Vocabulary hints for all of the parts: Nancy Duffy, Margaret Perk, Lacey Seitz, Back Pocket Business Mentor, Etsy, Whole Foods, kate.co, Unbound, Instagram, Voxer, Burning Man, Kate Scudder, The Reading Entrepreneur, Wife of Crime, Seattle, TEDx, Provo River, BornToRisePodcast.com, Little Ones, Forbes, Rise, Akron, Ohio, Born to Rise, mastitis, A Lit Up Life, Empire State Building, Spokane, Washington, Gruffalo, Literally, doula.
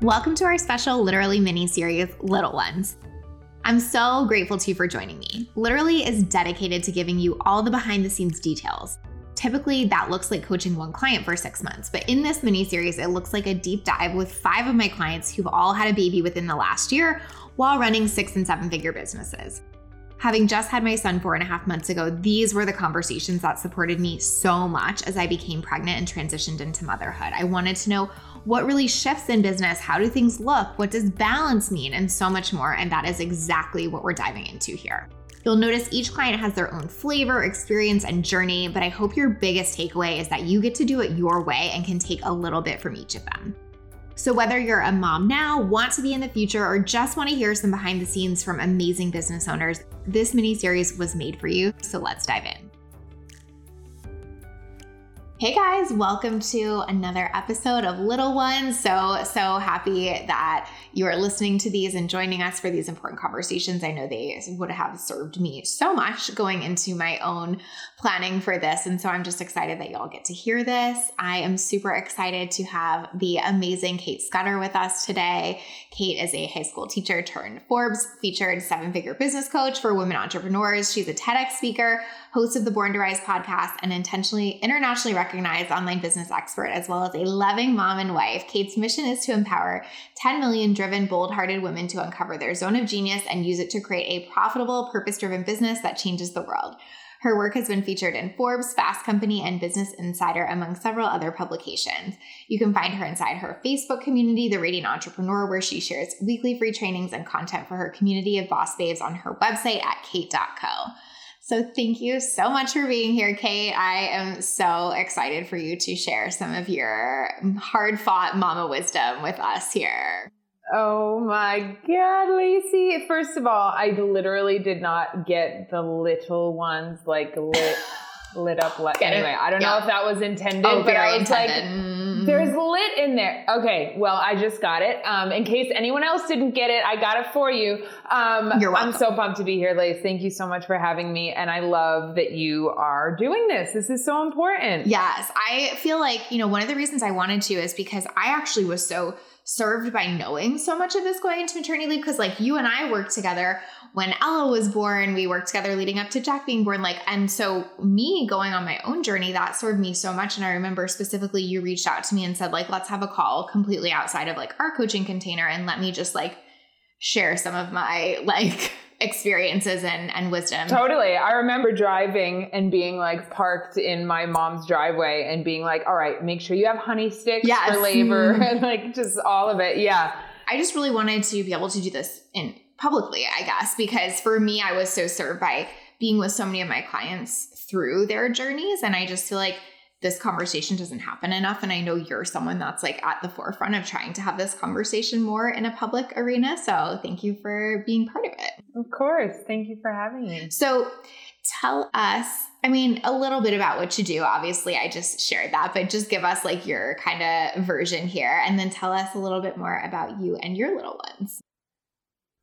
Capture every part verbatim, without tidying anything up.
Welcome to our special Literally mini-series, Little Ones. I'm so grateful to you for joining me. Literally is dedicated to giving you all the behind-the-scenes details. Typically, that looks like coaching one client for six months, but in this mini-series, it looks like a deep dive with five of my clients who've all had a baby within the last year while running six- and seven-figure businesses. Having just had my son four and a half months ago, these were the conversations that supported me so much as I became pregnant and transitioned into motherhood. I wanted to know what really shifts in business, how do things look, what does balance mean, and so much more, and that is exactly what we're diving into here. You'll notice each client has their own flavor, experience, and journey, but I hope your biggest takeaway is that you get to do it your way and can take a little bit from each of them. So whether you're a mom now, want to be in the future, or just want to hear some behind the scenes from amazing business owners, this mini-series was made for you, so let's dive in. Hey guys, welcome to another episode of Little Ones. So, so happy that you are listening to these and joining us for these important conversations. I know they would have served me so much going into my own planning for this. And so I'm just excited that y'all get to hear this. I am super excited to have the amazing Kate Scudder with us today. Kate is a high school teacher turned Forbes featured seven-figure business coach for women entrepreneurs. She's a TEDx speaker, host of the Born to Rise podcast, and intentionally internationally recognized recognized online business expert, as well as a loving mom and wife. Kate's mission is to empower ten million driven, bold-hearted women to uncover their zone of genius and use it to create a profitable, purpose-driven business that changes the world. Her work has been featured in Forbes, Fast Company, and Business Insider, among several other publications. You can find her inside her Facebook community, The Reading Entrepreneur, where she shares weekly free trainings and content for her community of boss babes on her website at kate dot co. So thank you so much for being here, Kate. I am so excited for you to share some of your hard-fought mama wisdom with us here. Oh my God, Lacey. First of all, I literally did not get the little ones like lit lit up. Li- anyway, I don't yeah. know if that was intended, oh, but I was intended. like, mm-hmm. there's lit in there. Okay, well, I just got it. Um, in case anyone else didn't get it, I got it for you. Um, You're welcome. I'm so pumped to be here, Lace. Thank you so much for having me. And I love that you are doing this. This is so important. Yes. I feel like, you know, one of the reasons I wanted to is because I actually was so served by knowing so much of this going into maternity leave. Cause like you and I worked together when Ella was born, we worked together leading up to Jack being born. Like, and so me going on my own journey, that served me so much. And I remember specifically you reached out to me and said like, let's have a call completely outside of like our coaching container. And let me just like share some of my like experiences and, and wisdom. Totally. I remember driving and being like parked in my mom's driveway and being like, all right, make sure you have honey sticks yes. for labor and like just all of it. Yeah. I just really wanted to be able to do this in publicly, I guess, because for me, I was so served by being with so many of my clients through their journeys. And I just feel like this conversation doesn't happen enough. And I know you're someone that's like at the forefront of trying to have this conversation more in a public arena. So thank you for being part of it. Of course. Thank you for having me. So tell us, I mean, a little bit about what you do. Obviously, I just shared that, but just give us like your kind of version here and then tell us a little bit more about you and your little ones.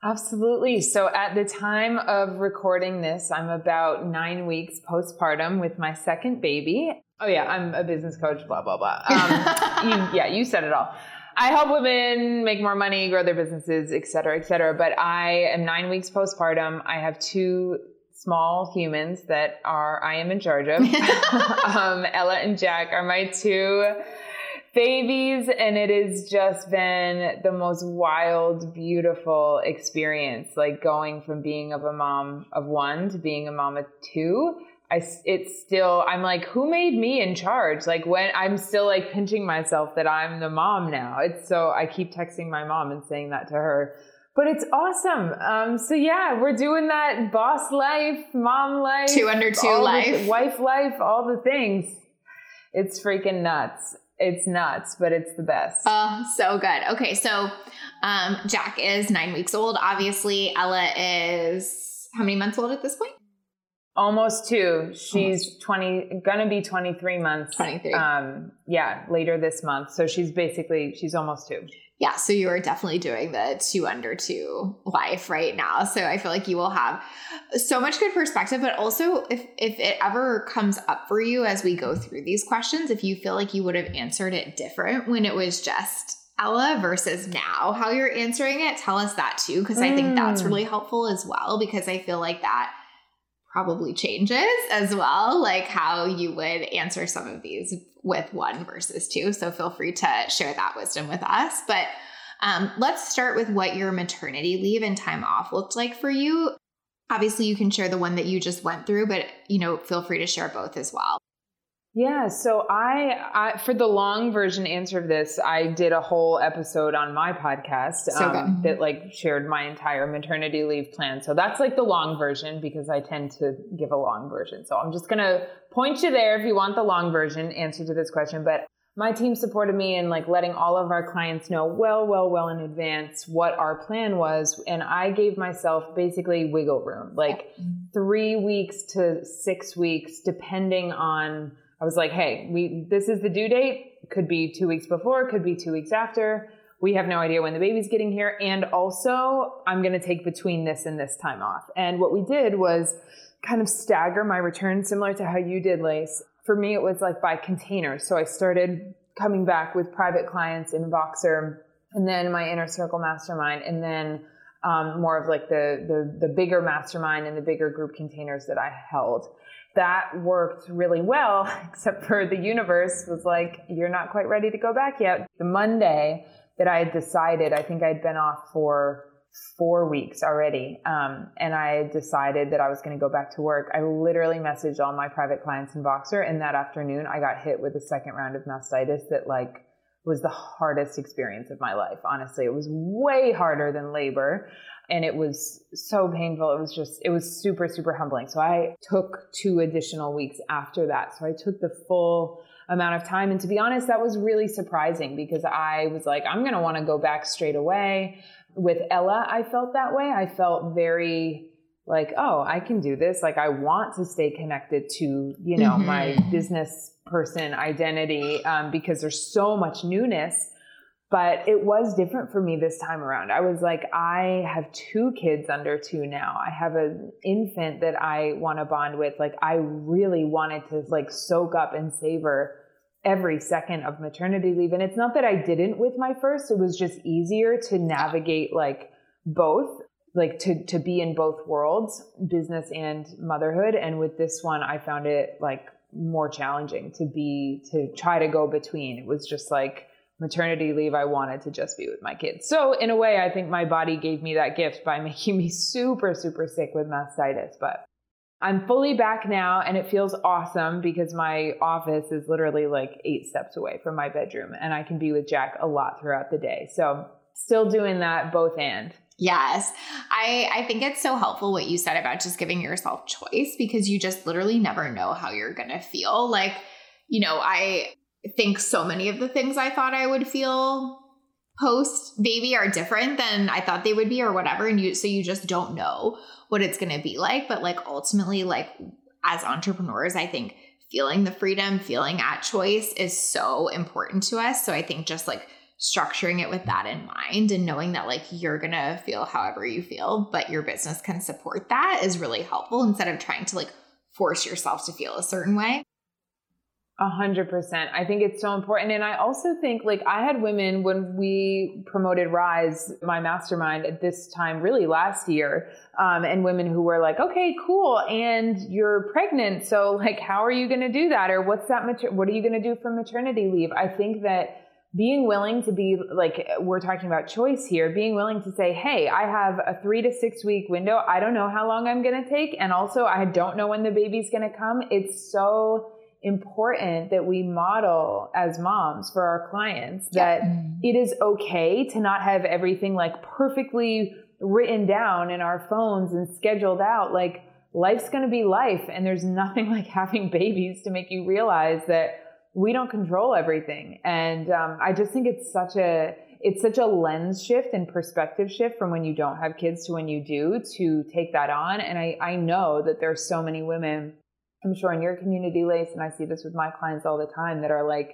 Absolutely. So at the time of recording this, I'm about nine weeks postpartum with my second baby. Oh yeah, I'm a business coach, blah, blah, blah. Um, you, yeah, you said it all. I help women make more money, grow their businesses, et cetera, et cetera. But I am nine weeks postpartum. I have two small humans that are I am in charge of. um, Ella and Jack are my two babies. And it has just been the most wild, beautiful experience, like going from being of a mom of one to being a mom of two. I, it's still, I'm like, who made me in charge? Like when I'm still like pinching myself that I'm the mom now. It's so I keep texting my mom and saying that to her, but it's awesome. Um, so yeah, we're doing that boss life, mom life, two under two life, wife life, all the things. It's freaking nuts. It's nuts, but it's the best. Oh, so good. Okay. So, um, Jack is nine weeks old. Obviously, Ella is how many months old at this point? Almost two. She's Almost. twenty, going to be twenty-three months. twenty-three. Um, yeah, later this month. So she's basically, she's almost two. Yeah. So you are definitely doing the two under two life right now. So I feel like you will have so much good perspective, but also if, if it ever comes up for you as we go through these questions, if you feel like you would have answered it different when it was just Ella versus now, how you're answering it, tell us that too. Cause I think that's really helpful as well, because I feel like that probably changes as well, like how you would answer some of these with one versus two. So feel free to share that wisdom with us. But um, let's start with what your maternity leave and time off looked like for you. Obviously, you can share the one that you just went through, but you know, feel free to share both as well. Yeah. So I, I for the long version answer of this, I did a whole episode on my podcast so um, that like shared my entire maternity leave plan. So that's like the long version because I tend to give a long version. So I'm just going to point you there if you want the long version answer to this question. But my team supported me in like letting all of our clients know well, well, well in advance what our plan was. And I gave myself basically wiggle room, like three weeks to six weeks, depending on I was like, hey, we, this is the due date. Could be two weeks before, could be two weeks after. We have no idea when the baby's getting here. And also I'm going to take between this and this time off. And what we did was kind of stagger my return similar to how you did, Lace. For me, it was like by containers. So I started coming back with private clients in Voxer and then my inner circle mastermind. And then um, more of like the, the, the bigger mastermind and the bigger group containers that I held. That worked really well, except for the universe was like, you're not quite ready to go back yet. The Monday that I had decided, I think I'd been off for four weeks already. Um, and I decided that I was going to go back to work. I literally messaged all my private clients in Voxer. And that afternoon I got hit with a second round of mastitis that like was the hardest experience of my life. Honestly, it was way harder than labor. And it was so painful. It was just, it was super, super humbling. So I took two additional weeks after that. So I took the full amount of time. And to be honest, that was really surprising because I was like, I'm going to want to go back straight away. With Ella, I felt that way. I felt very like, oh, I can do this. Like I want to stay connected to, you know, mm-hmm. my business person identity um, because there's so much newness. But it was different for me this time around. I was like, I have two kids under two now. I have an infant that I want to bond with. Like, I really wanted to like soak up and savor every second of maternity leave. And it's not that I didn't with my first, it was just easier to navigate like both, like to, to be in both worlds, business and motherhood. And with this one, I found it like more challenging to be, to try to go between. It was just like, maternity leave, I wanted to just be with my kids. So in a way, I think my body gave me that gift by making me super, super sick with mastitis, but I'm fully back now and it feels awesome because my office is literally like eight steps away from my bedroom and I can be with Jack a lot throughout the day. So still doing that both and. Yes. I, I think it's so helpful what you said about just giving yourself choice because you just literally never know how you're going to feel. Like, you know, I... think so many of the things I thought I would feel post baby are different than I thought they would be or whatever. And you, so you just don't know what it's going to be like, but like ultimately, like as entrepreneurs, I think feeling the freedom, feeling at choice is so important to us. So I think just like structuring it with that in mind and knowing that like you're going to feel however you feel, but your business can support that is really helpful instead of trying to like force yourself to feel a certain way. A hundred percent. I think it's so important. And I also think like I had women when we promoted Rise, my mastermind at this time, really last year, um, and women who were like, okay, cool. And you're pregnant. So like, how are you going to do that? Or what's that? Mater- what are you going to do for maternity leave? I think that being willing to be like, we're talking about choice here, being willing to say, hey, I have a three to six week window. I don't know how long I'm going to take. And also I don't know when the baby's going to come. It's so important that we model as moms for our clients that yeah. it is okay to not have everything like perfectly written down in our phones and scheduled out. Like life's going to be life. And there's nothing like having babies to make you realize that we don't control everything. And um, I just think it's such a it's such a lens shift and perspective shift from when you don't have kids to when you do, to take that on. And I, I know that there are so many women, I'm sure in your community, Lace, and I see this with my clients all the time, that are like,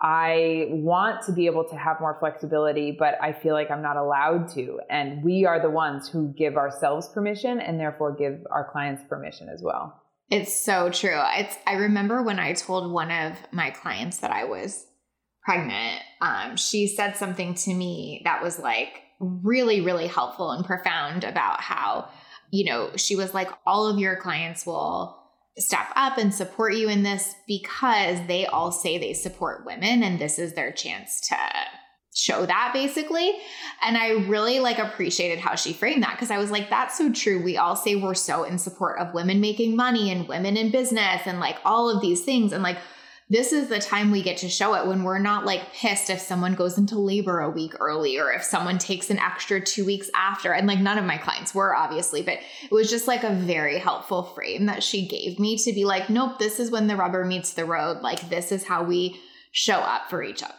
I want to be able to have more flexibility, but I feel like I'm not allowed to. And we are the ones who give ourselves permission and therefore give our clients permission as well. It's so true. It's, I remember when I told one of my clients that I was pregnant, um, she said something to me that was like really, really helpful and profound about how, you know, she was like, all of your clients will step up and support you in this because they all say they support women and this is their chance to show that, basically. And I really like appreciated how she framed that, because I was like, that's so true. We all say we're so in support of women making money and women in business and like all of these things. And like, this is the time we get to show it, when we're not like pissed if someone goes into labor a week early or if someone takes an extra two weeks after. And like none of my clients were, obviously, but it was just like a very helpful frame that she gave me to be like, nope, this is when the rubber meets the road. Like this is how we show up for each other.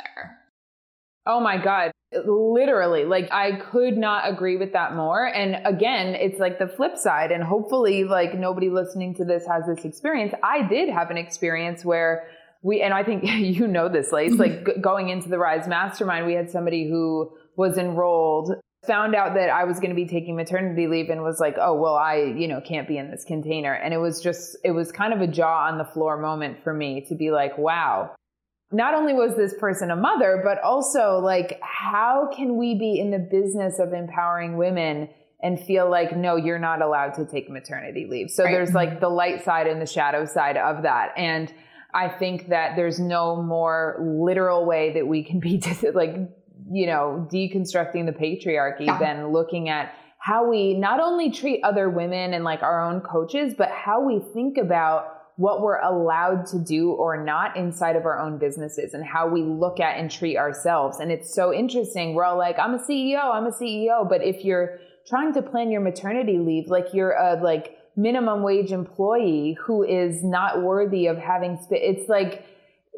Oh my God. Literally, like I could not agree with that more. And again, it's like the flip side. And hopefully like nobody listening to this has this experience. I did have an experience where we, and I think you know this, Lace, like g- going into the Rise Mastermind, we had somebody who was enrolled, found out that I was going to be taking maternity leave and was like, oh, well, I, you know, can't be in this container. And it was just, it was kind of a jaw on the floor moment for me to be like, wow, not only was this person a mother, but also like, how can we be in the business of empowering women and feel like, no, you're not allowed to take maternity leave? So right. There's like the light side and the shadow side of that. And I think that there's no more literal way that we can be just like, you know, deconstructing the patriarchy yeah. than looking at how we not only treat other women and like our own coaches, but how we think about what we're allowed to do or not inside of our own businesses and how we look at and treat ourselves. And it's so interesting. We're all like, I'm a C E O, I'm a C E O. But if you're trying to plan your maternity leave, like you're a like minimum wage employee who is not worthy of having, sp- it's like,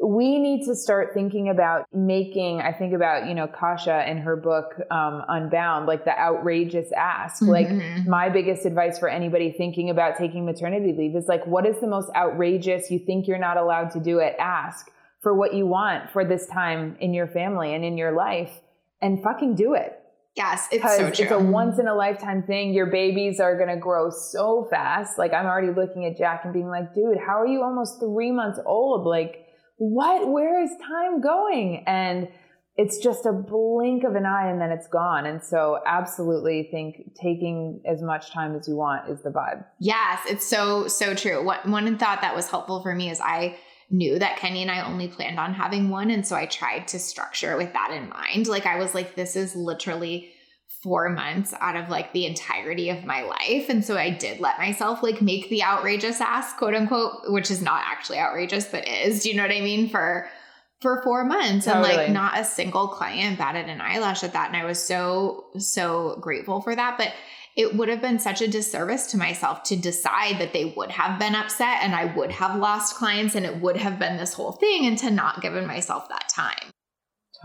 we need to start thinking about making, I think about, you know, Kasha in her book, um, Unbound, like the outrageous ask, mm-hmm. like my biggest advice for anybody thinking about taking maternity leave is like, what is the most outrageous, you think you're not allowed to do it, ask for what you want for this time in your family and in your life, and fucking do it. Yes, it's so true. It's a once in a lifetime thing. Your babies are going to grow so fast. Like I'm already looking at Jack and being like, dude, how are you almost three months old? Like what, where is time going? And it's just a blink of an eye and then it's gone. And so absolutely think taking as much time as you want is the vibe. Yes, it's so, so true. What, one thought that was helpful for me is I knew that Kenny and I only planned on having one. And so I tried to structure it with that in mind. Like I was like, this is literally four months out of like the entirety of my life. And so I did let myself like make the outrageous ask, quote unquote, which is not actually outrageous, but is, do you know what I mean? For, for four months totally. And like not a single client batted an eyelash at that. And I was so, so grateful for that. But it would have been such a disservice to myself to decide that they would have been upset and I would have lost clients and it would have been this whole thing, and to not given myself that time.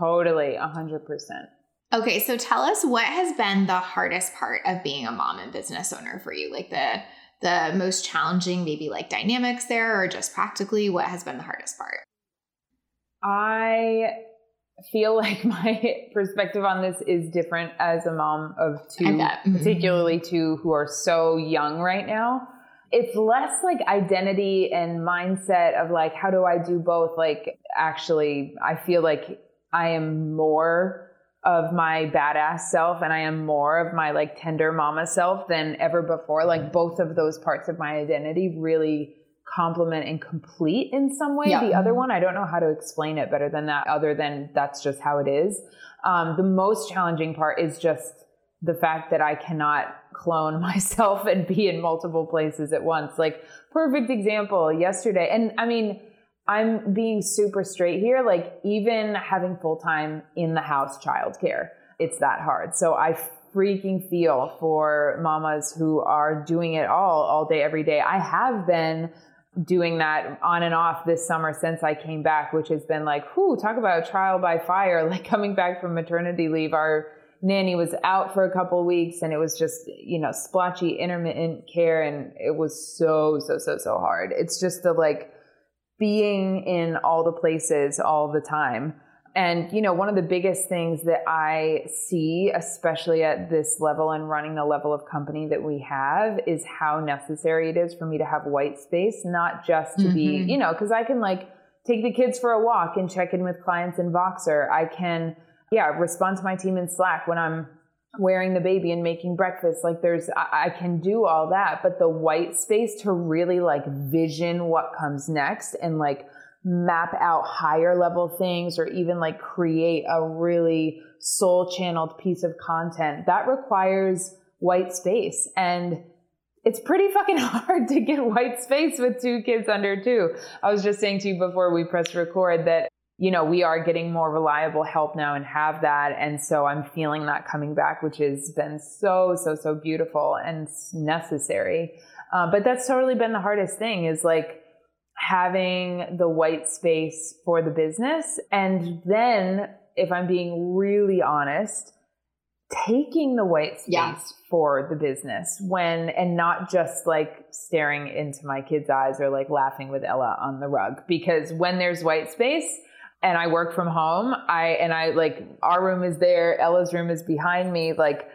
Totally. A hundred percent. Okay. So tell us, what has been the hardest part of being a mom and business owner for you? Like the, the most challenging, maybe like dynamics there, or just practically what has been the hardest part? I feel like my perspective on this is different as a mom of two, mm-hmm. particularly two who are so young right now. It's less like identity and mindset of like, how do I do both? Like, actually, I feel like I am more of my badass self and I am more of my like tender mama self than ever before. Like both of those parts of my identity really complement and complete in some way. Yeah. The other one, I don't know how to explain it better than that, other than that's just how it is. Um, the most challenging part is just the fact that I cannot clone myself and be in multiple places at once. Like perfect example yesterday. And I mean, I'm being super straight here. Like even having full-time in the house childcare, it's that hard. So I freaking feel for mamas who are doing it all, all day, every day. I have been doing that on and off this summer since I came back, which has been like, whoo, talk about trial by fire. Like coming back from maternity leave, our nanny was out for a couple of weeks and it was just, you know, splotchy intermittent care. And it was so, so, so, so hard. It's just the like being in all the places all the time. And, you know, one of the biggest things that I see, especially at this level and running the level of company that we have, is how necessary it is for me to have white space, not just to mm-hmm. be, you know, because I can like take the kids for a walk and check in with clients in Voxer. I can, yeah, respond to my team in Slack when I'm wearing the baby and making breakfast. Like there's, I, I can do all that, but the white space to really like vision what comes next and like map out higher level things, or even like create a really soul channeled piece of content, that requires white space. And it's pretty fucking hard to get white space with two kids under two. I was just saying to you before we pressed record that, you know, we are getting more reliable help now and have that. And so I'm feeling that coming back, which has been so, so, so beautiful and necessary. Uh, but that's totally been the hardest thing, is like having the white space for the business. And then, if I'm being really honest, taking the white space yeah. for the business when, and not just like staring into my kids' eyes or like laughing with Ella on the rug. Because when there's white space and I work from home, I, and I like, our room is there, Ella's room is behind me, like,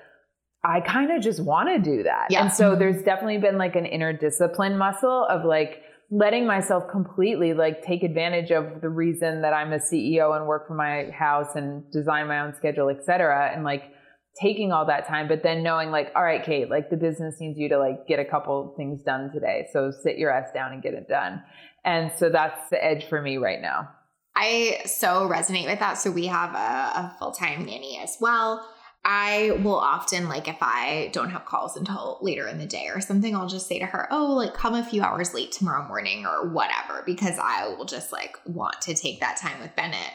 I kind of just want to do that. Yeah. And so there's definitely been like an inner discipline muscle of like, letting myself completely like take advantage of the reason that I'm a C E O and work from my house and design my own schedule, et cetera. And like taking all that time, but then knowing like, all right, Kate, like the business needs you to like get a couple things done today. So sit your ass down and get it done. And so that's the edge for me right now. I so resonate with that. So we have a, a full-time nanny as well. I will often, like, if I don't have calls until later in the day or something, I'll just say to her, oh, like, come a few hours late tomorrow morning or whatever, because I will just, like, want to take that time with Bennett.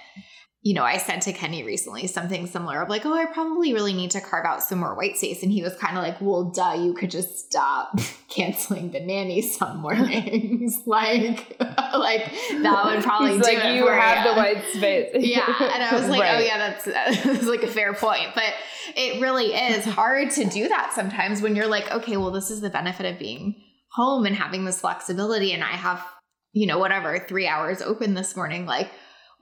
You know, I said to Kenny recently something similar of like, oh, I probably really need to carve out some more white space. And he was kind of like, well, duh, you could just stop canceling the nanny some mornings. like, like that would probably He's do like, it you for have you. The white space. Yeah. And I was like, right. oh yeah, that's, that's like a fair point. But it really is hard to do that sometimes when you're like, okay, well, this is the benefit of being home and having this flexibility. And I have, you know, whatever, three hours open this morning. Like,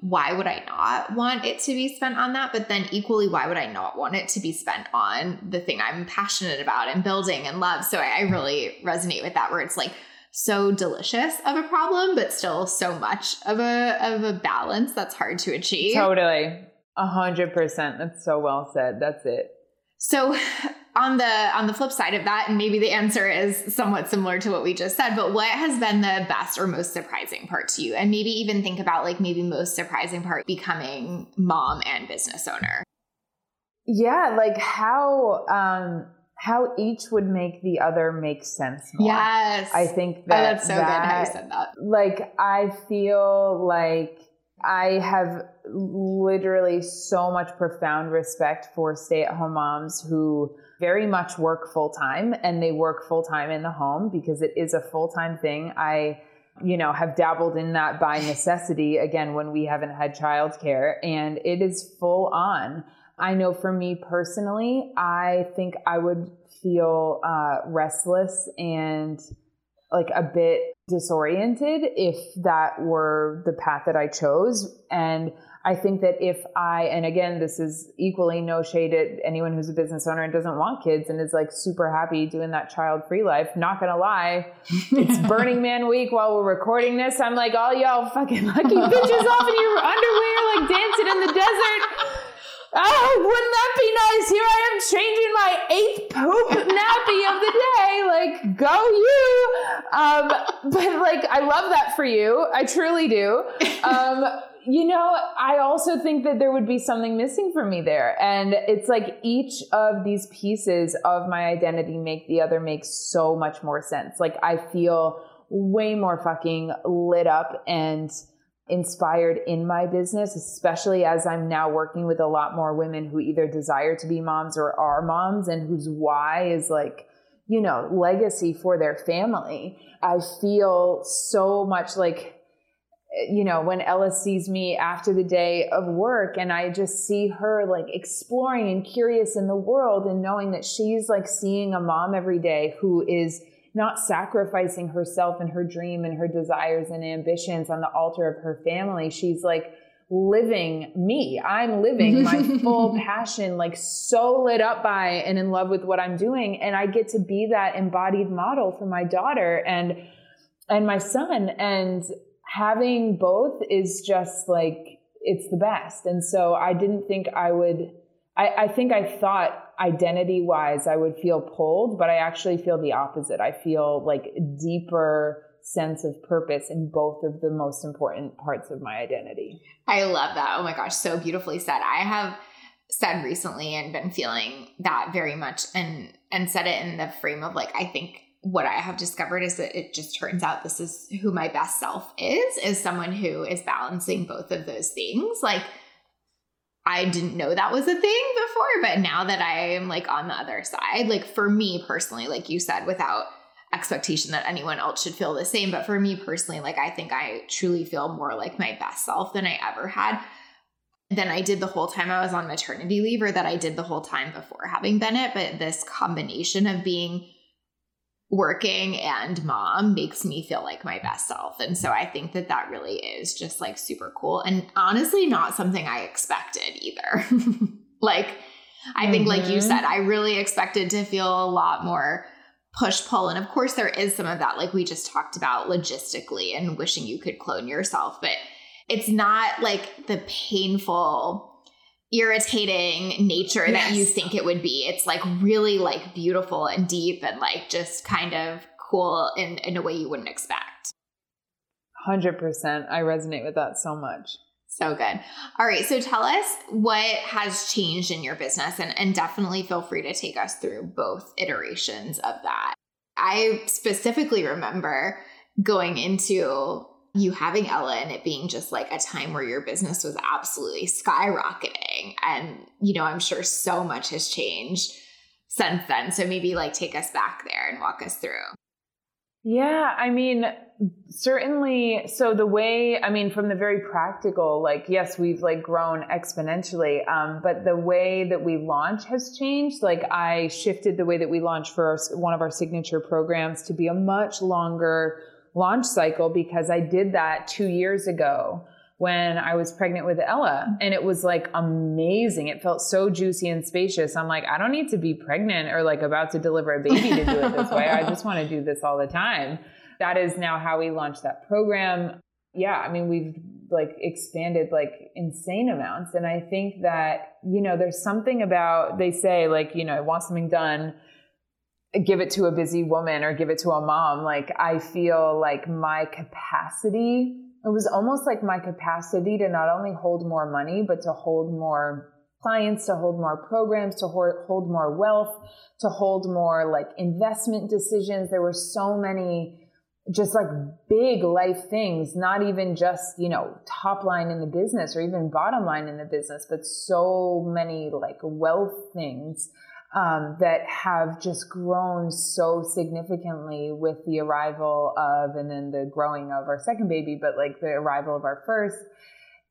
why would I not want it to be spent on that? But then equally, why would I not want it to be spent on the thing I'm passionate about and building and love? So I really resonate with that, where it's like so delicious of a problem, but still so much of a of a balance that's hard to achieve. Totally. A hundred percent. That's so well said. That's it. So on the on the flip side of that, and maybe the answer is somewhat similar to what we just said, but what has been the best or most surprising part to you? And maybe even think about like maybe most surprising part becoming mom and business owner. Yeah, like how um, how each would make the other make sense more. Yes. I think that, oh, that's so that, good how you said that. Like I feel like I have literally so much profound respect for stay-at-home moms who very much work full-time, and they work full-time in the home because it is a full-time thing. I, you know, have dabbled in that by necessity again when we haven't had childcare, and it is full on. I know for me personally, I think I would feel uh, restless and like a bit disoriented if that were the path that I chose. And I think that if I, and again, this is equally no shade at anyone who's a business owner and doesn't want kids and is like super happy doing that child-free life. Not going to lie, it's Burning Man week while we're recording this. I'm like, all y'all fucking lucky bitches off in your underwear, like dancing in the desert. Oh, wouldn't that be nice? Here I am changing my eighth poop nappy of the day. Like, go you. Um, but like, I love that for you. I truly do. Um, you know, I also think that there would be something missing for me there. And it's like each of these pieces of my identity make the other make so much more sense. Like I feel way more fucking lit up and inspired in my business, especially as I'm now working with a lot more women who either desire to be moms or are moms, and whose why is like, you know, legacy for their family. I feel so much like, you know, when Ella sees me after the day of work and I just see her like exploring and curious in the world and knowing that she's like seeing a mom every day who is not sacrificing herself and her dream and her desires and ambitions on the altar of her family. She's like living me. I'm living my full passion, like so lit up by and in love with what I'm doing. And I get to be that embodied model for my daughter and, and my son. And having both is just like, it's the best. And so I didn't think I would, I, I think I thought identity wise, I would feel pulled, but I actually feel the opposite. I feel like a deeper sense of purpose in both of the most important parts of my identity. I love that. Oh my gosh. So beautifully said. I have said recently and been feeling that very much and, and said it in the frame of like, I think what I have discovered is that it just turns out this is who my best self is, is someone who is balancing both of those things. Like I didn't know that was a thing before, but now that I am like on the other side, like for me personally, like you said, without expectation that anyone else should feel the same. But for me personally, like I think I truly feel more like my best self than I ever had, than I did the whole time I was on maternity leave or that I did the whole time before having been it. But this combination of being working and mom makes me feel like my best self. And so I think that that really is just like super cool. And honestly, not something I expected either. Like, I mm-hmm. think like you said, I really expected to feel a lot more push pull. And of course there is some of that, like we just talked about logistically and wishing you could clone yourself, but it's not like the painful irritating nature yes. that you think it would be. It's like really like beautiful and deep and like just kind of cool in, in a way you wouldn't expect. one hundred percent. I resonate with that so much. So good. All right. So tell us what has changed in your business and, and definitely feel free to take us through both iterations of that. I specifically remember going into you having Ella and it being just like a time where your business was absolutely skyrocketing. And, you know, I'm sure so much has changed since then. So maybe like take us back there and walk us through. Yeah. I mean, certainly. So the way, I mean, from the very practical, like, yes, we've like grown exponentially. Um, but the way that we launch has changed. Like I shifted the way that we launch for our, one of our signature programs to be a much longer launch cycle because I did that two years ago when I was pregnant with Ella and it was like amazing. It felt so juicy and spacious. I'm like, I don't need to be pregnant or like about to deliver a baby to do it this way. I just want to do this all the time. That is now how we launched that program. Yeah. I mean, we've like expanded like insane amounts. And I think that, you know, there's something about, they say like, you know, I want something done, give it to a busy woman or give it to a mom. Like I feel like my capacity, it was almost like my capacity to not only hold more money, but to hold more clients, to hold more programs, to hold more wealth, to hold more like investment decisions. There were so many just like big life things, not even just, you know, top line in the business or even bottom line in the business, but so many like wealth things Um, that have just grown so significantly with the arrival of, and then the growing of our second baby, but like the arrival of our first.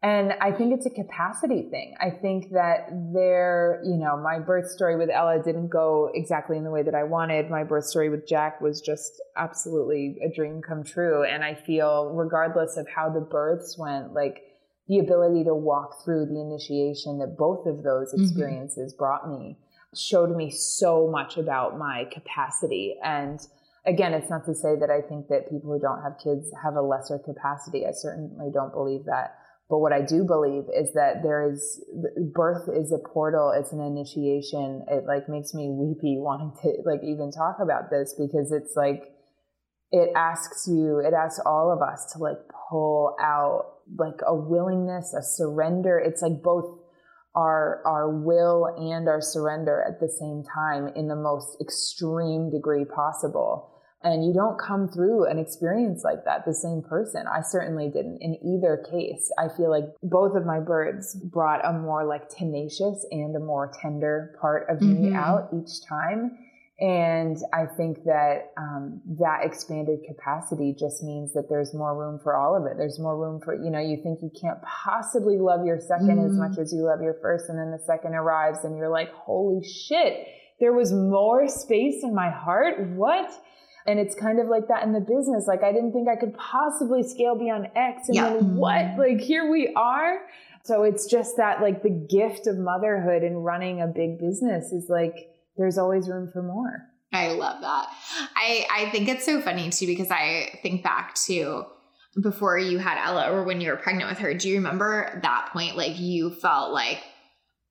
And I think it's a capacity thing. I think that there, you know, my birth story with Ella didn't go exactly in the way that I wanted. My birth story with Jack was just absolutely a dream come true. And I feel regardless of how the births went, like the ability to walk through the initiation that both of those experiences mm-hmm. brought me showed me so much about my capacity. And again, it's not to say that I think that people who don't have kids have a lesser capacity. I certainly don't believe that. But what I do believe is that there is, birth is a portal. It's an initiation. It like makes me weepy wanting to like even talk about this because it's like, it asks you, it asks all of us to like pull out like a willingness, a surrender. It's like both Our, our will and our surrender at the same time in the most extreme degree possible. And you don't come through an experience like that the same person. I certainly didn't in either case. I feel like both of my births brought a more like tenacious and a more tender part of me mm-hmm. out each time. And I think that um, that expanded capacity just means that there's more room for all of it. There's more room for, you know, you think you can't possibly love your second mm. as much as you love your first. And then the second arrives and you're like, holy shit, there was more space in my heart. What? And it's kind of like that in the business. Like, I didn't think I could possibly scale beyond X. And yeah. then what? Like, here we are. So it's just that, like, the gift of motherhood and running a big business is like, there's always room for more. I love that. I, I think it's so funny too, because I think back to before you had Ella or when you were pregnant with her, do you remember that point? Like, you felt like,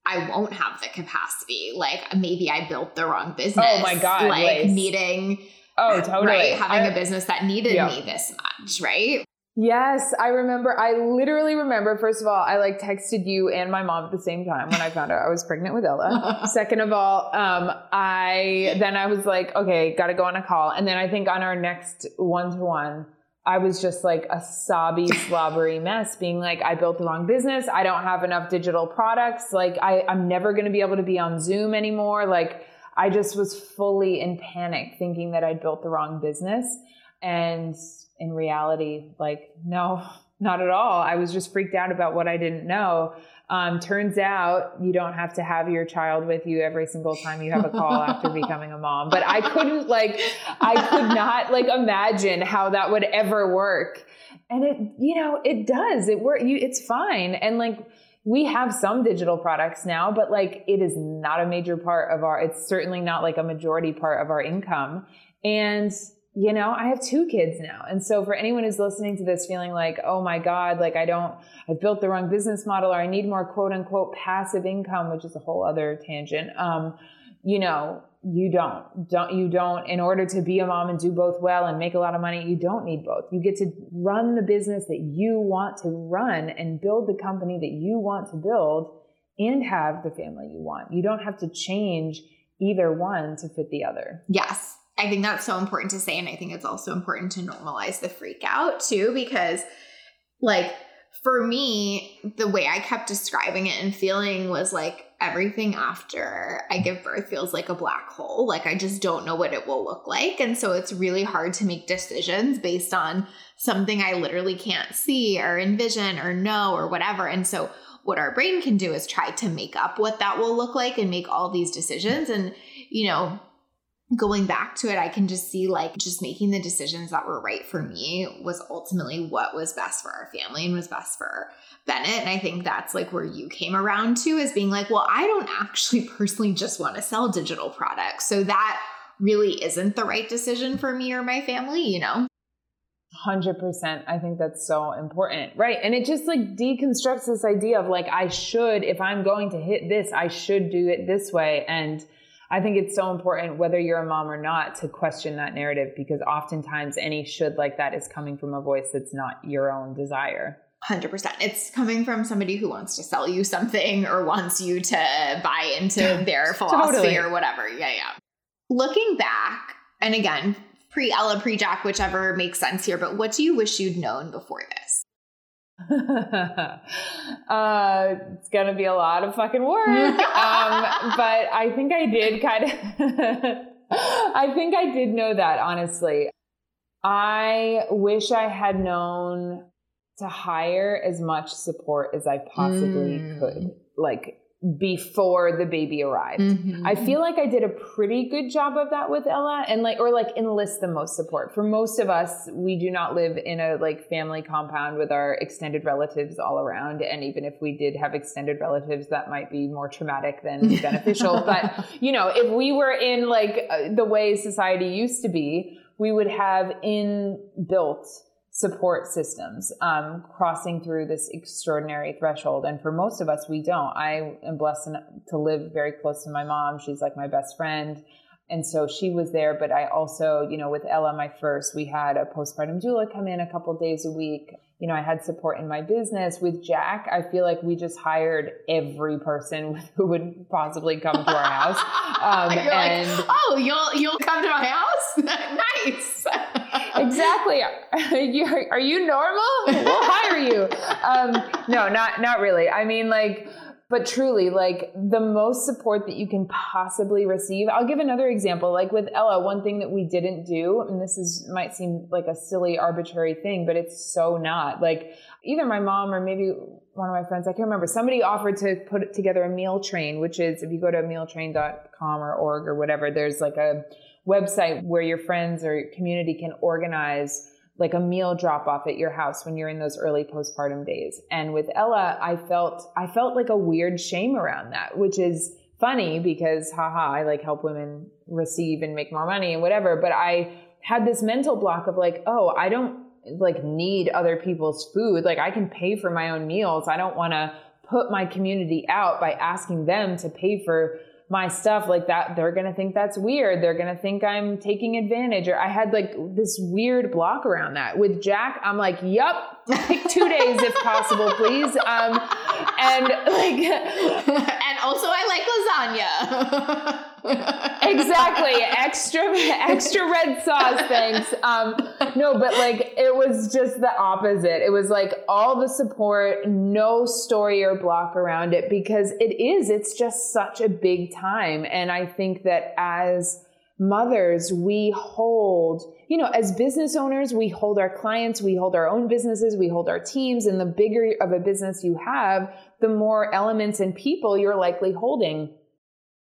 I won't have the capacity. Like, maybe I built the wrong business. Oh my God. Like Lace. needing, oh, totally. Right, having I, a business that needed yeah. me this much. Right. Yes. I remember. I literally remember, first of all, I like texted you and my mom at the same time when I found out I was pregnant with Ella. Second of all, um, I, then I was like, okay, got to go on a call. And then I think on our next one-to-one, I was just like a sobby, slobbery mess being like, I built the wrong business. I don't have enough digital products. Like I, I'm never going to be able to be on Zoom anymore. Like I just was fully in panic thinking that I built the wrong business. And in reality, like, no, not at all. I was just freaked out about what I didn't know. Um, turns out you don't have to have your child with you every single time you have a call after becoming a mom. But I couldn't like, I could not like imagine how that would ever work. And it, you know, it does, it work. You, it's fine. And like, we have some digital products now, but like, it is not a major part of our, it's certainly not like a majority part of our income. And you know, I have two kids now. And so for anyone who's listening to this feeling like, oh my God, like I don't, I built the wrong business model or I need more quote unquote passive income, which is a whole other tangent. Um, you know, you don't, don't, you don't, in order to be a mom and do both well and make a lot of money, you don't need both. You get to run the business that you want to run and build the company that you want to build and have the family you want. You don't have to change either one to fit the other. Yes. I think that's so important to say. And I think it's also important to normalize the freak out too, because like for me, the way I kept describing it and feeling was like everything after I give birth feels like a black hole. Like I just don't know what it will look like. And so it's really hard to make decisions based on something I literally can't see or envision or know or whatever. And so what our brain can do is try to make up what that will look like and make all these decisions. And, you know, going back to it, I can just see like just making the decisions that were right for me was ultimately what was best for our family and was best for Bennett. And I think that's like where you came around to is being like, well, I don't actually personally just want to sell digital products. So that really isn't the right decision for me or my family, you know? one hundred percent. I think that's so important. Right. And it just like deconstructs this idea of like, I should, if I'm going to hit this, I should do it this way. And I think it's so important, whether you're a mom or not, to question that narrative, because oftentimes any should like that is coming from a voice that's not your own desire. one hundred percent. It's coming from somebody who wants to sell you something or wants you to buy into their philosophy totally. Or whatever. Yeah, yeah. Looking back, and again, pre-Ella, pre-Jack, whichever makes sense here, but what do you wish you'd known before this? uh, it's going to be a lot of fucking work. Um, but I think I did kind of, I think I did know that, honestly. I wish I had known to hire as much support as I possibly mm. could, like before the baby arrived. Mm-hmm. I feel like I did a pretty good job of that with Ella and like, or like enlist the most support. For most of us, we do not live in a like family compound with our extended relatives all around. And even if we did have extended relatives, that might be more traumatic than beneficial. But you know, if we were in like the way society used to be, we would have inbuilt support systems, um, crossing through this extraordinary threshold. And for most of us, we don't. I am blessed to live very close to my mom. She's like my best friend. And so she was there, but I also, you know, with Ella, my first, we had a postpartum doula come in a couple of days a week. You know, I had support in my business. With Jack, I feel like we just hired every person who would possibly come to our house. Um, You're and like, oh, you'll, you'll come to my house? Nice. Exactly. Are you, are you normal? We'll hire you. Um, no, not, not really. I mean, like, But truly, like, the most support that you can possibly receive. I'll give another example. Like with Ella, one thing that we didn't do, and this is might seem like a silly, arbitrary thing, but it's so not. Like, either my mom or maybe one of my friends, I can't remember, somebody offered to put together a meal train, which is, if you go to meal train dot com or org or whatever, there's like a website where your friends or your community can organize like a meal drop off at your house when you're in those early postpartum days. And with Ella, I felt, I felt like a weird shame around that, which is funny because haha, I like help women receive and make more money and whatever. But I had this mental block of like, oh, I don't like need other people's food. Like, I can pay for my own meals. I don't want to put my community out by asking them to pay for my stuff like that. They're going to think that's weird. They're going to think I'm taking advantage. Or I had like this weird block around that. With Jack, I'm like, yup, like two days if possible, please. Um, and like, and also I like lasagna. Exactly. Extra, extra red sauce. Thanks. Um, no, but like, it was just the opposite. It was like all the support, no story or block around it, because it is, it's just such a big time. And I think that as mothers, we hold, you know, as business owners, we hold our clients, we hold our own businesses, we hold our teams. And the bigger of a business you have, the more elements and people you're likely holding.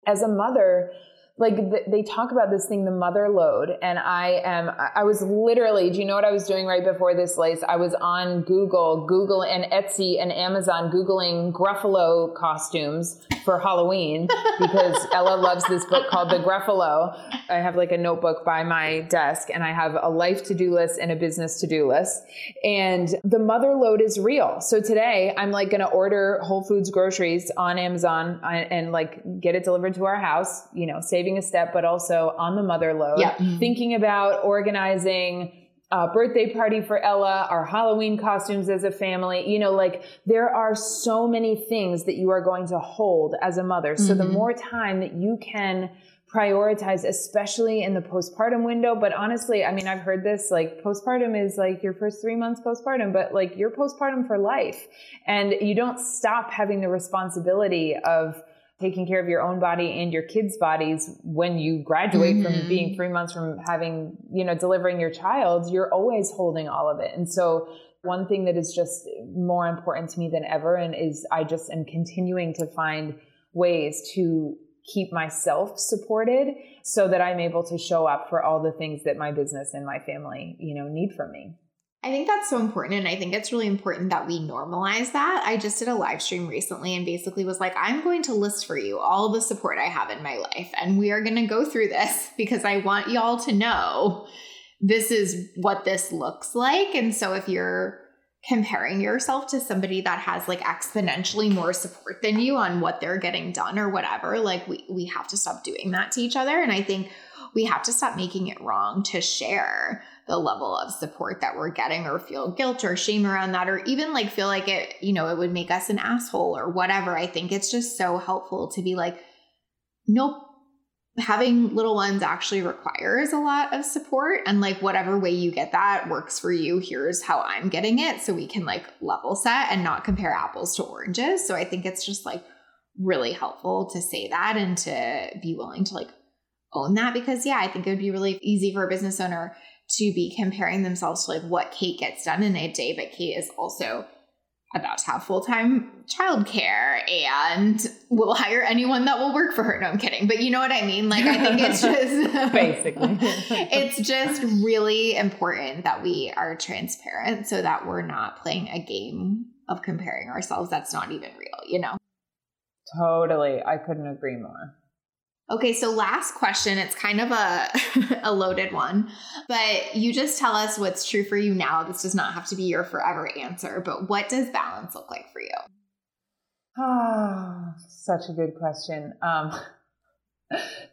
As a mother, like th- they talk about this thing, the mother load. And I am, I was literally, do you know what I was doing right before this, Lace? I was on Google, Google and Etsy and Amazon, Googling Gruffalo costumes for Halloween because Ella loves this book called The Gruffalo. I have like a notebook by my desk and I have a life to-do list and a business to-do list. And the mother load is real. So today I'm like going to order Whole Foods groceries on Amazon and, and like get it delivered to our house, you know, save a step, but also on the mother load, yeah. Thinking about organizing a birthday party for Ella, our Halloween costumes as a family, you know, like there are so many things that you are going to hold as a mother. So mm-hmm. the more time that you can prioritize, especially in the postpartum window, but honestly, I mean, I've heard this, like postpartum is like your first three months postpartum, but like you're postpartum for life. And you don't stop having the responsibility of taking care of your own body and your kids' bodies when you graduate mm-hmm. from being three months from having, you know, delivering your child, you're always holding all of it. And so one thing that is just more important to me than ever, and is I just am continuing to find ways to keep myself supported so that I'm able to show up for all the things that my business and my family, you know, need from me. I think that's so important. And I think it's really important that we normalize that. I just did a live stream recently and basically was like, I'm going to list for you all the support I have in my life. And we are going to go through this because I want y'all to know this is what this looks like. And so if you're comparing yourself to somebody that has like exponentially more support than you on what they're getting done or whatever, like we, we have to stop doing that to each other. And I think we have to stop making it wrong to share the level of support that we're getting or feel guilt or shame around that, or even like feel like it, you know, it would make us an asshole or whatever. I think it's just so helpful to be like, nope, having little ones actually requires a lot of support, and like whatever way you get that works for you. Here's how I'm getting it. So we can like level set and not compare apples to oranges. So I think it's just like really helpful to say that and to be willing to like own that, because yeah, I think it would be really easy for a business owner to be comparing themselves to like what Kate gets done in a day, but Kate is also about to have full-time childcare and will hire anyone that will work for her. No, I'm kidding. But you know what I mean? Like, I think it's just basically, it's just really important that we are transparent so that we're not playing a game of comparing ourselves that's not even real, you know? Totally. I couldn't agree more. Okay, so last question, it's kind of a, a loaded one, but you just tell us what's true for you now. This does not have to be your forever answer, but what does balance look like for you? Oh, such a good question. Um,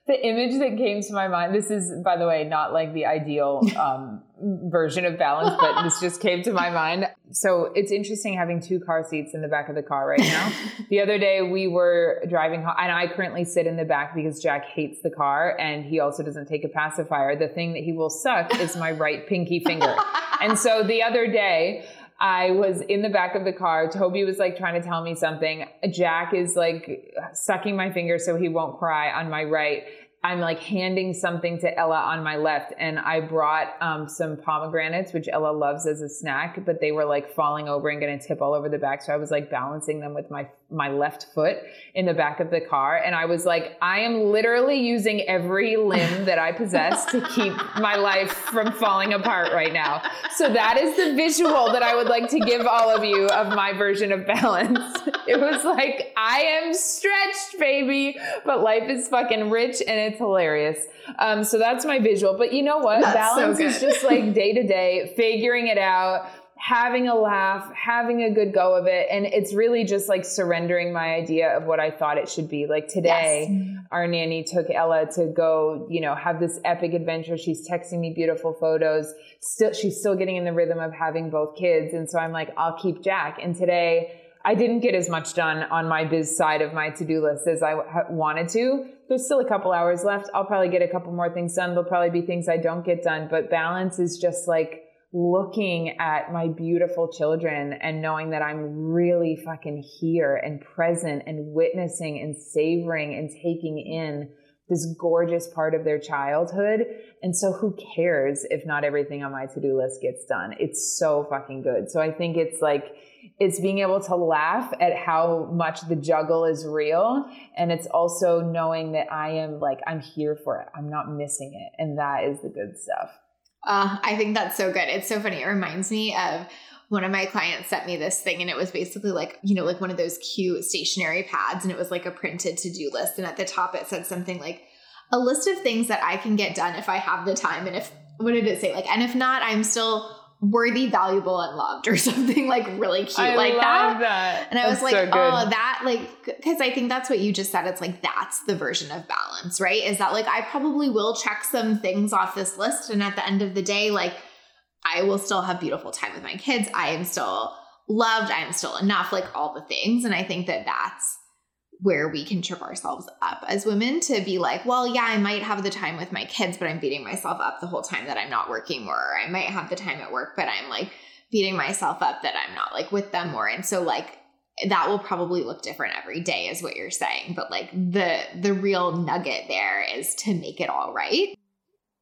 the image that came to my mind, this is, by the way, not like the ideal um, version of balance, but this just came to my mind. So it's interesting having two car seats in the back of the car right now. The other day we were driving home, and I currently sit in the back because Jack hates the car and he also doesn't take a pacifier. The thing that he will suck is my right pinky finger. And so the other day I was in the back of the car. Toby was like trying to tell me something. Jack is like sucking my finger so he won't cry on my right. I'm like handing something to Ella on my left. And I brought um, some pomegranates, which Ella loves as a snack, but they were like falling over and going to tip all over the back. So I was like balancing them with my, my left foot in the back of the car. And I was like, I am literally using every limb that I possess to keep my life from falling apart right now. So that is the visual that I would like to give all of you of my version of balance. It was like, I am stretched, baby, but life is fucking rich and it's It's hilarious. Um, so that's my visual. But you know what? That's balance so is just like day to day, figuring it out, having a laugh, having a good go of it. And it's really just like surrendering my idea of what I thought it should be. Like today, yes. Our nanny took Ella to go, you know, have this epic adventure. She's texting me beautiful photos. Still, she's still getting in the rhythm of having both kids. And so I'm like, I'll keep Jack. And today I didn't get as much done on my biz side of my to-do list as I wanted to. There's still a couple hours left. I'll probably get a couple more things done. There'll probably be things I don't get done, but balance is just like looking at my beautiful children and knowing that I'm really fucking here and present and witnessing and savoring and taking in this gorgeous part of their childhood. And so who cares if not everything on my to-do list gets done? It's so fucking good. So I think it's like, it's being able to laugh at how much the juggle is real. And it's also knowing that I am like, I'm here for it. I'm not missing it. And that is the good stuff. Uh, I think that's so good. It's so funny. It reminds me of one of my clients sent me this thing, and it was basically like, you know, like one of those cute stationery pads. And it was like a printed to-do list. And at the top, it said something like a list of things that I can get done if I have the time. And if, what did it say? Like, and if not, I'm still worthy, valuable, and loved, or something like really cute. I like love that. that. And I that's was like, so oh, that like, because I think that's what you just said. It's like, that's the version of balance, right? Is that like, I probably will check some things off this list. And at the end of the day, like I will still have beautiful time with my kids. I am still loved. I am still enough, like all the things. And I think that that's where we can trip ourselves up as women to be like, well, yeah, I might have the time with my kids, but I'm beating myself up the whole time that I'm not working more. Or I might have the time at work, but I'm like beating myself up that I'm not like with them more. And so like that will probably look different every day is what you're saying. But like the, the real nugget there is to make it all right.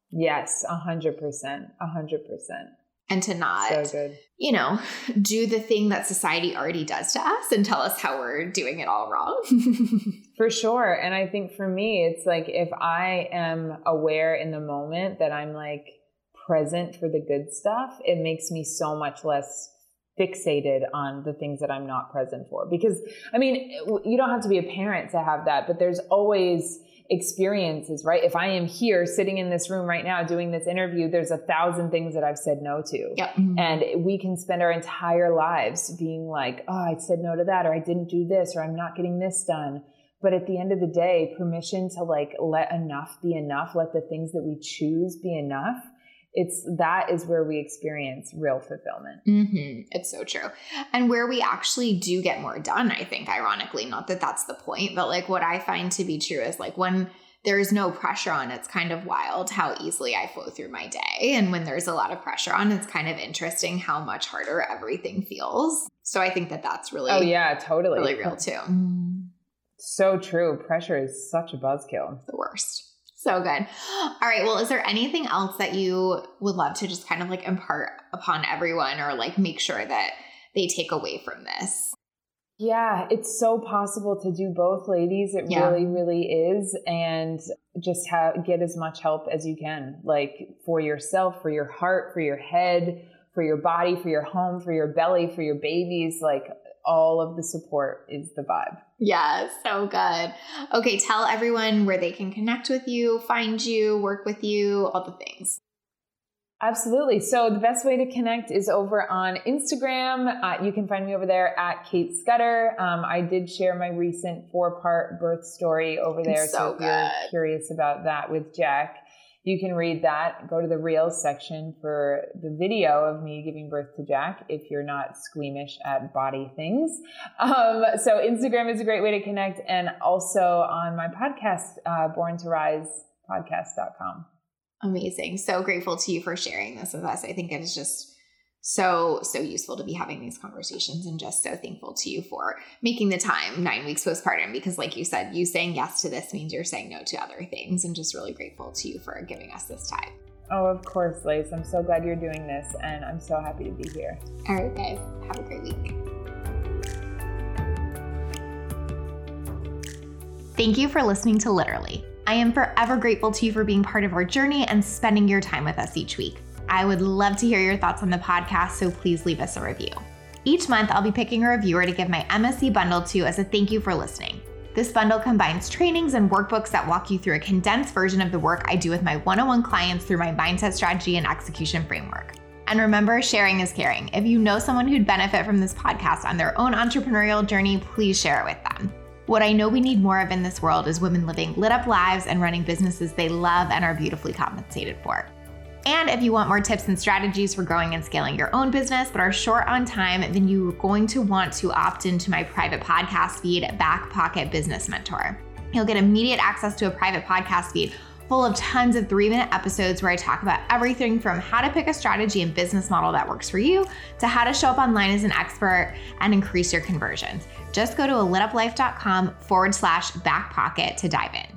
Yes. A hundred percent. A hundred percent. And to not, so you know, do the thing that society already does to us and tell us how we're doing it all wrong. For sure. And I think for me, it's like if I am aware in the moment that I'm like present for the good stuff, it makes me so much less fixated on the things that I'm not present for. Because, I mean, you don't have to be a parent to have that, but there's always experiences, right? If I am here sitting in this room right now doing this interview, there's a thousand things that I've said no to. Yep. And we can spend our entire lives being like, oh, I said no to that, or I didn't do this, or I'm not getting this done. But at the end of the day, permission to like, let enough be enough, let the things that we choose be enough. It's that is where we experience real fulfillment. Mm-hmm. It's so true. And where we actually do get more done, I think, ironically, not that that's the point, but like what I find to be true is like when there's no pressure on, it's kind of wild how easily I flow through my day. And when there's a lot of pressure on, it's kind of interesting how much harder everything feels. So I think that that's really, oh yeah, totally. Really real too. So true. Pressure is such a buzzkill. The worst. So good. All right. Well, is there anything else that you would love to just kind of like impart upon everyone or like make sure that they take away from this? Yeah, it's so possible to do both, ladies. It yeah. really, really is. And just have, get as much help as you can, like for yourself, for your heart, for your head, for your body, for your home, for your belly, for your babies, like all of the support is the vibe. Yeah, so good. Okay, tell everyone where they can connect with you, find you, work with you, all the things. Absolutely. So the best way to connect is over on Instagram. Uh, you can find me over there at Kate Scudder. Um, I did share my recent four-part birth story over there. So, so if you're curious about that with Jack, you can read that. Go to the Reels section for the video of me giving birth to Jack if you're not squeamish at body things. Um, so Instagram is a great way to connect, and also on my podcast, uh, Born to Rise Podcast dot com. Amazing. So grateful to you for sharing this with us. I think it is just So, so useful to be having these conversations, and just so thankful to you for making the time nine weeks postpartum, because like you said, you saying yes to this means you're saying no to other things, and just really grateful to you for giving us this time. Oh, of course, Lace. I'm so glad you're doing this, and I'm so happy to be here. All right, guys. Have a great week. Thank you for listening to Literally. I am forever grateful to you for being part of our journey and spending your time with us each week. I would love to hear your thoughts on the podcast, so please leave us a review. Each month, I'll be picking a reviewer to give my M S C bundle to as a thank you for listening. This bundle combines trainings and workbooks that walk you through a condensed version of the work I do with my one-on-one clients through my mindset strategy and execution framework. And remember, sharing is caring. If you know someone who'd benefit from this podcast on their own entrepreneurial journey, please share it with them. What I know we need more of in this world is women living lit up lives and running businesses they love and are beautifully compensated for. And if you want more tips and strategies for growing and scaling your own business but are short on time, then you're going to want to opt into my private podcast feed, Back Pocket Business Mentor. You'll get immediate access to a private podcast feed full of tons of three-minute episodes where I talk about everything from how to pick a strategy and business model that works for you to how to show up online as an expert and increase your conversions. Just go to a lit up life dot com forward slash back pocket to dive in.